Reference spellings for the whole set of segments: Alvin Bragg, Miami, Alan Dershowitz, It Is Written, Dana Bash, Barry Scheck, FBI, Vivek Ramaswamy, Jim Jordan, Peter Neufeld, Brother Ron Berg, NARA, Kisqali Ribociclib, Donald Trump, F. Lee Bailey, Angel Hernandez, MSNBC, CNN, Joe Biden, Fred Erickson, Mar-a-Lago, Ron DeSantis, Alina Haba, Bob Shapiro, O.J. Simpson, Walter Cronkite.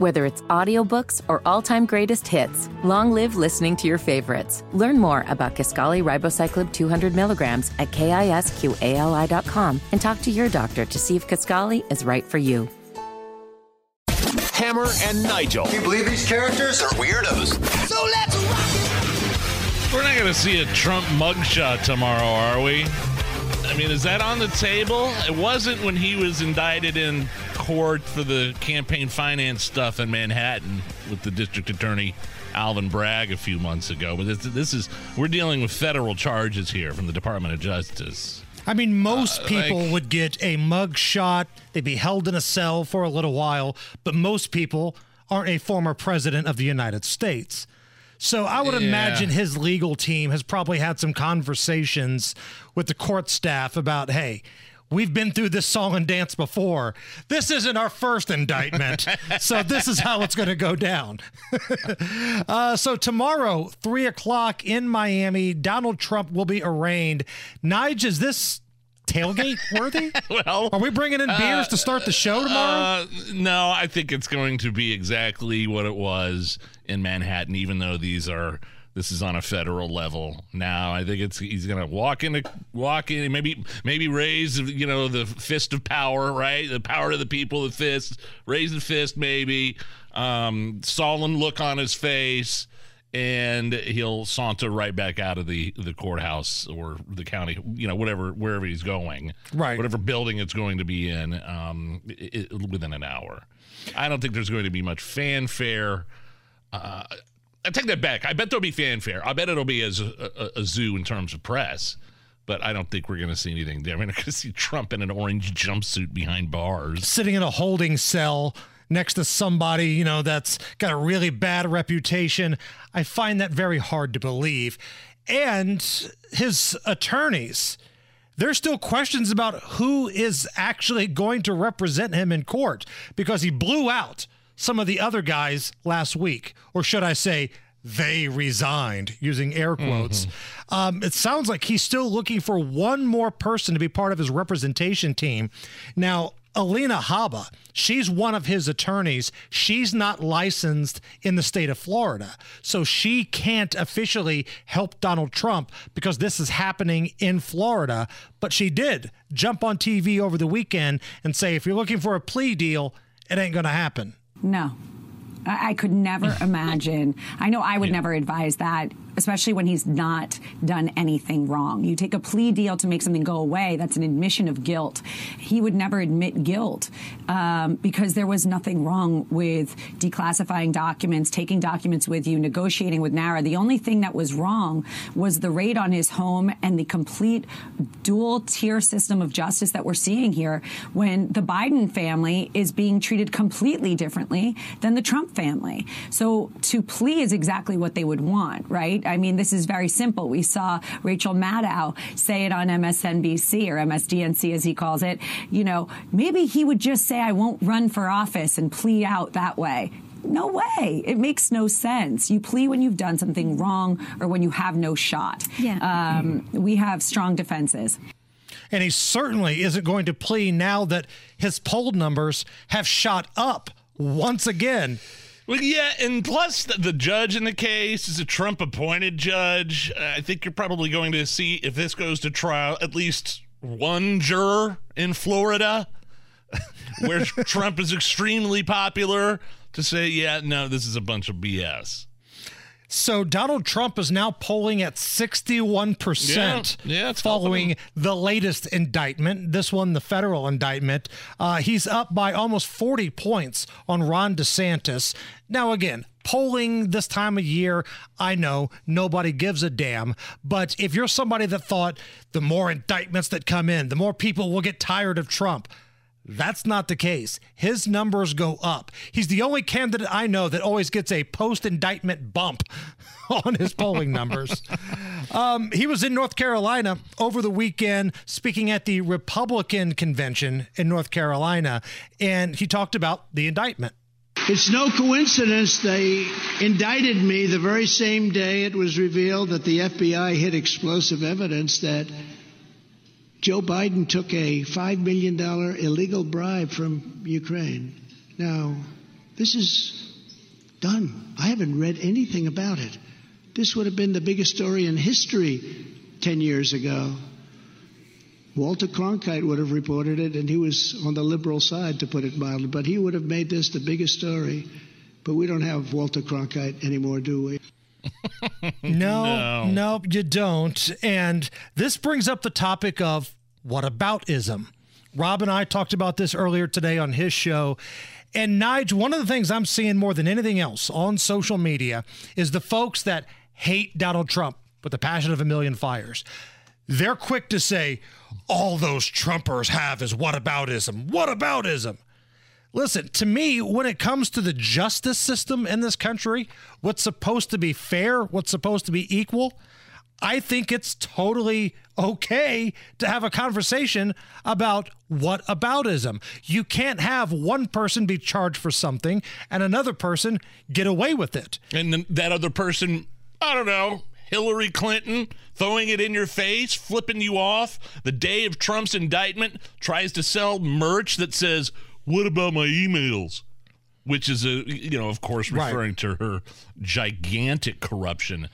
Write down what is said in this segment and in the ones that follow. Whether it's audiobooks or all-time greatest hits, long live listening to your favorites. Learn more about Kisqali Ribociclib 200 milligrams at KISQALI.com and talk to your doctor to see if Kisqali is right for you. Hammer and Nigel. Do you believe these characters are weirdos? So let's rock it! We're not going to see a Trump mugshot tomorrow, are we? I mean, is that on the table? It wasn't when he was indicted in court for the campaign finance stuff in Manhattan with the district attorney, Alvin Bragg, a few months ago. But this is, we're dealing with federal charges here from the Department of Justice. I mean, most people would get a mug shot. They'd be held in a cell for a little while, but most people aren't a former president of the United States. So I would imagine his legal team has probably had some conversations with the court staff about, hey, we've been through this song and dance before. This isn't our first indictment, so this is how it's going to go down. So tomorrow, 3 o'clock in Miami, Donald Trump will be arraigned. Nige, is this tailgate worthy? Well, are we bringing in beers to start the show tomorrow? No, I think it's going to be exactly what it was in Manhattan, even though this is on a federal level now. I think he's going to walk in, maybe raise, you know, the fist of power, right? The power of the people, the fist, raise the fist, maybe solemn look on his face, and he'll saunter right back out of the courthouse or the county, you know, wherever he's going, right? Whatever building it's going to be in, within an hour. I don't think there's going to be much fanfare. I take that back. I bet there'll be fanfare. I bet it'll be as a zoo in terms of press, but I don't think we're going to see anything there. We're not going to see Trump in an orange jumpsuit behind bars, sitting in a holding cell next to somebody, you know, that's got a really bad reputation. I find that very hard to believe. And his attorneys, there's still questions about who is actually going to represent him in court, because he blew out some of the other guys last week, or should I say they resigned, using air quotes. Mm-hmm. It sounds like he's still looking for one more person to be part of his representation team. Now, Alina Haba, she's one of his attorneys. She's not licensed in the state of Florida, so she can't officially help Donald Trump because this is happening in Florida. But she did jump on TV over the weekend and say, if you're looking for a plea deal, it ain't going to happen. No, I could never imagine. I know I would never advise that, especially when he's not done anything wrong. You take a plea deal to make something go away. That's an admission of guilt. He would never admit guilt because there was nothing wrong with declassifying documents, taking documents with you, negotiating with NARA. The only thing that was wrong was the raid on his home and the complete dual tier system of justice that we're seeing here, when the Biden family is being treated completely differently than the Trump family. So to plea is exactly what they would want, right? I mean, this is very simple. We saw Rachel Maddow say it on MSNBC, or MSDNC as he calls it. You know, maybe he would just say, I won't run for office, and plea out that way. No way. It makes no sense. You plea when you've done something wrong or when you have no shot. Yeah. We have strong defenses. And he certainly isn't going to plea now that his poll numbers have shot up once again. Well, yeah, and plus the judge in the case is a Trump-appointed judge. I think you're probably going to see, if this goes to trial, at least one juror in Florida where Trump is extremely popular to say, yeah, no, this is a bunch of BS. So Donald Trump is now polling at 61% following the latest indictment, this one, the federal indictment. He's up by almost 40 points on Ron DeSantis. Now, again, polling this time of year, I know nobody gives a damn. But if you're somebody that thought the more indictments that come in, the more people will get tired of Trump, that's not the case. His numbers go up. He's the only candidate I know that always gets a post-indictment bump on his polling numbers. He was in North Carolina over the weekend speaking at the Republican convention in North Carolina, and he talked about the indictment. It's no coincidence they indicted me the very same day it was revealed that the FBI hid explosive evidence that Joe Biden took a $5 million illegal bribe from Ukraine. Now, This is done. I haven't read anything about it. This would have been the biggest story in history 10 years ago. Walter Cronkite would have reported it, and he was on the liberal side, to put it mildly, but he would have made this the biggest story. But we don't have Walter Cronkite anymore, do we? No, you don't. And this brings up the topic of whataboutism. Rob and I talked about this earlier today on his show. And Nigel, one of the things I'm seeing more than anything else on social media is the folks that hate Donald Trump with the passion of a million fires. They're quick to say, all those Trumpers have is whataboutism, whataboutism. Listen, to me, when it comes to the justice system in this country, what's supposed to be fair, what's supposed to be equal, I think it's totally okay to have a conversation about whataboutism. You can't have one person be charged for something and another person get away with it. And then that other person, I don't know, Hillary Clinton, throwing it in your face, flipping you off. The day of Trump's indictment, tries to sell merch that says, "What about my emails?" Which is, of course, referring to her gigantic corruption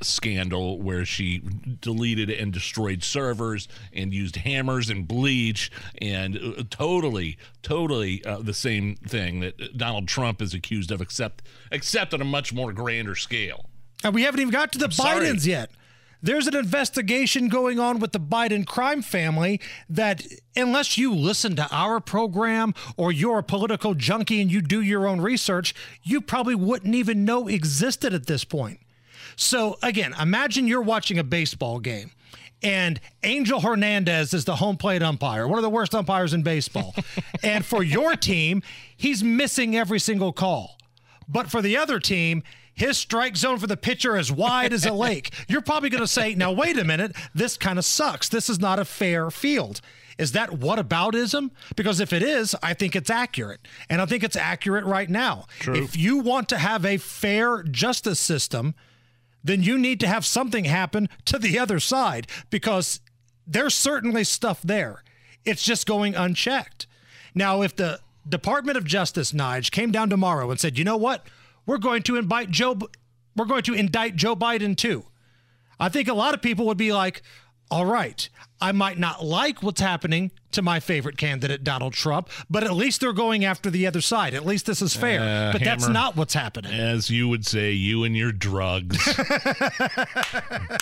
scandal where she deleted and destroyed servers and used hammers and bleach and totally the same thing that Donald Trump is accused of, except on a much more grander scale. And we haven't even got to the Bidens yet. There's an investigation going on with the Biden crime family that unless you listen to our program or you're a political junkie and you do your own research, you probably wouldn't even know existed at this point. So again, imagine you're watching a baseball game and Angel Hernandez is the home plate umpire, one of the worst umpires in baseball. And for your team, he's missing every single call. But for the other team, his strike zone for the pitcher is wide as a lake. You're probably going to say, now, wait a minute. This kind of sucks. This is not a fair field. Is that whataboutism? Because if it is, I think it's accurate. And I think it's accurate right now. True. If you want to have a fair justice system, then you need to have something happen to the other side because there's certainly stuff there. It's just going unchecked. Now, if the Department of Justice, Nige, came down tomorrow and said, you know what? We're going to indict Joe Biden too. I think a lot of people would be like, all right, I might not like what's happening to my favorite candidate, Donald Trump, but at least they're going after the other side. At least this is fair. But that's not what's happening. As you would say, you and your drugs.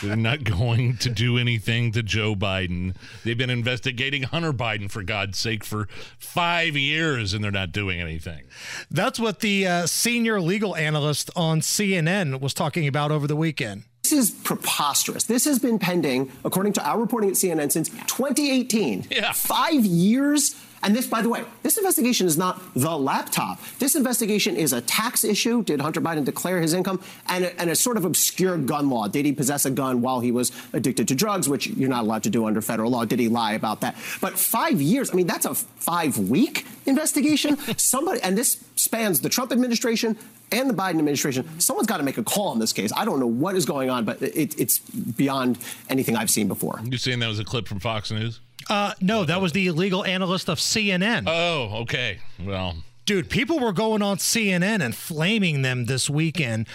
They're not going to do anything to Joe Biden. They've been investigating Hunter Biden, for God's sake, for 5 years, and they're not doing anything. That's what the senior legal analyst on CNN was talking about over the weekend. This is preposterous. This has been pending, according to our reporting at CNN, since 2018. Yeah. 5 years. And this, by the way, this investigation is not the laptop. This investigation is a tax issue. Did Hunter Biden declare his income? And a sort of obscure gun law. Did he possess a gun while he was addicted to drugs, which you're not allowed to do under federal law? Did he lie about that? But 5 years, I mean, that's a 5-week investigation. Somebody, and this spans the Trump administration and the Biden administration. Someone's got to make a call on this case. I don't know what is going on, but it's beyond anything I've seen before. You're saying that was a clip from Fox News? No, that was the legal analyst of CNN. Oh, okay. Well, dude, people were going on CNN and flaming them this weekend.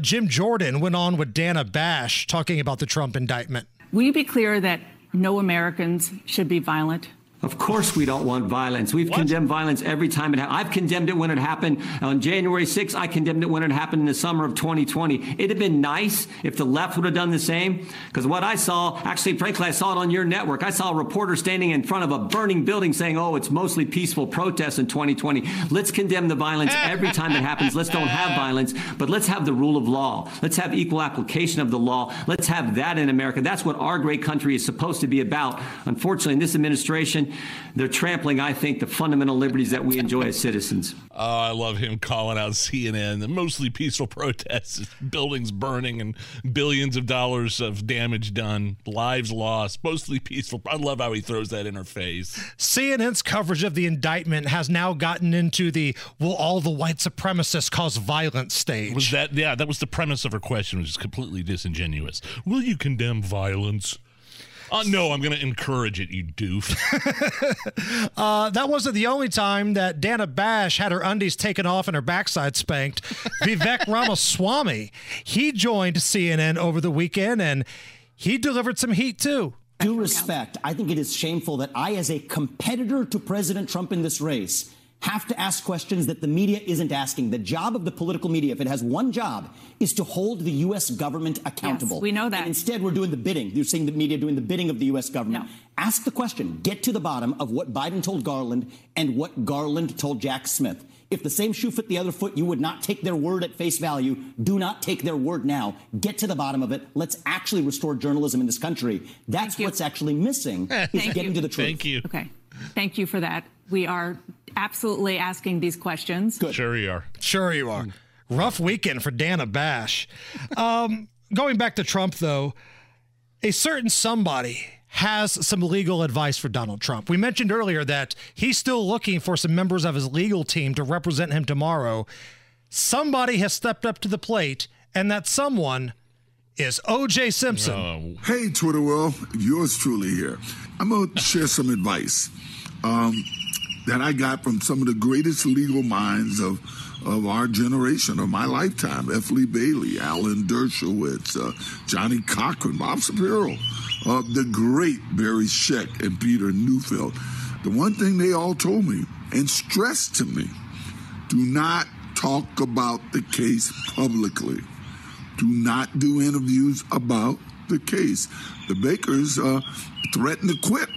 Jim Jordan went on with Dana Bash talking about the Trump indictment. Will you be clear that no Americans should be violent? Of course we don't want violence. We've condemned violence every time it happened. I've condemned it when it happened on January 6th. I condemned it when it happened in the summer of 2020. It'd have been nice if the left would have done the same, because what I saw, actually, frankly, I saw it on your network. I saw a reporter standing in front of a burning building saying, oh, it's mostly peaceful protests in 2020. Let's condemn the violence every time it happens. Let's don't have violence, but let's have the rule of law. Let's have equal application of the law. Let's have that in America. That's what our great country is supposed to be about. Unfortunately, in this administration, they're trampling, I think, the fundamental liberties that we enjoy as citizens. Oh, I love him calling out CNN, the mostly peaceful protests, buildings burning and billions of dollars of damage done, lives lost, mostly peaceful. I love how he throws that in her face. CNN's coverage of the indictment has now gotten into the, will all the white supremacists cause violence stage? Was that, yeah, that was the premise of her question, which is completely disingenuous. Will you condemn violence? No, I'm going to encourage it, you doof. That wasn't the only time that Dana Bash had her undies taken off and her backside spanked. Vivek Ramaswamy, he joined CNN over the weekend, and he delivered some heat, too. Due respect, I think it is shameful that I, as a competitor to President Trump in this race, have to ask questions that the media isn't asking. The job of the political media, if it has one job, is to hold the U.S. government accountable. Yes, we know that. And instead, we're doing the bidding. You're seeing the media doing the bidding of the U.S. government. No. Ask the question. Get to the bottom of what Biden told Garland and what Garland told Jack Smith. If the same shoe fit the other foot, you would not take their word at face value. Do not take their word now. Get to the bottom of it. Let's actually restore journalism in this country. That's what's actually missing is getting to the truth. Thank you. Okay. Thank you for that. We are absolutely asking these questions. Good. Sure you are. Sure you are. Rough weekend for Dana Bash. Going back to Trump, though, a certain somebody has some legal advice for Donald Trump. We mentioned earlier that he's still looking for some members of his legal team to represent him tomorrow. Somebody has stepped up to the plate, and that someone is O.J. Simpson. Hey, Twitter world, yours truly here. I'm going to share some advice that I got from some of the greatest legal minds of our generation, of my lifetime. F. Lee Bailey, Alan Dershowitz, Johnny Cochran, Bob Shapiro, the great Barry Scheck and Peter Neufeld. The one thing they all told me and stressed to me, do not talk about the case publicly. Do not do interviews about the case. The Bakers threatened to quit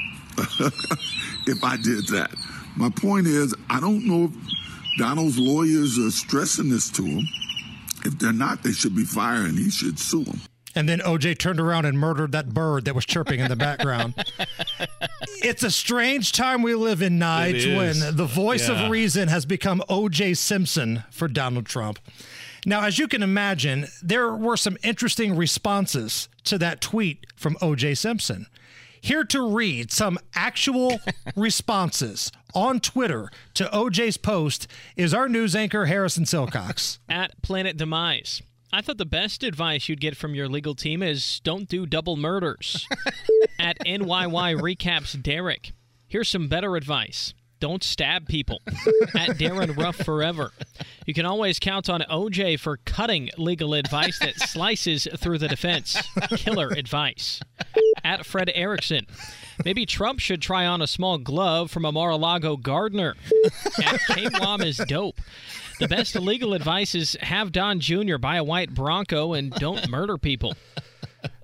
if I did that. My point is, I don't know if Donald's lawyers are stressing this to him. If they're not, they should be firing. He should sue them. And then OJ turned around and murdered that bird that was chirping in the background. It's a strange time we live in, Nige, when the voice of reason has become O.J. Simpson for Donald Trump. Now, as you can imagine, there were some interesting responses to that tweet from O.J. Simpson. Here to read some actual responses on Twitter to O.J.'s post is our news anchor, Harrison Silcox. At Planet Demise. I thought the best advice you'd get from your legal team is don't do double murders. At NYY Recaps Derek, here's some better advice. Don't stab people. At Darren Ruff Forever, you can always count on OJ for cutting legal advice that slices through the defense. Killer advice. At Fred Erickson, maybe Trump should try on a small glove from a Mar-a-Lago gardener. At K-Wom is dope. The best legal advice is have Don Jr. buy a white Bronco and don't murder people.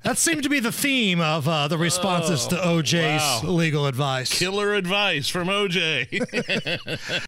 That seemed to be the theme of the responses to OJ's legal advice. Killer advice from OJ.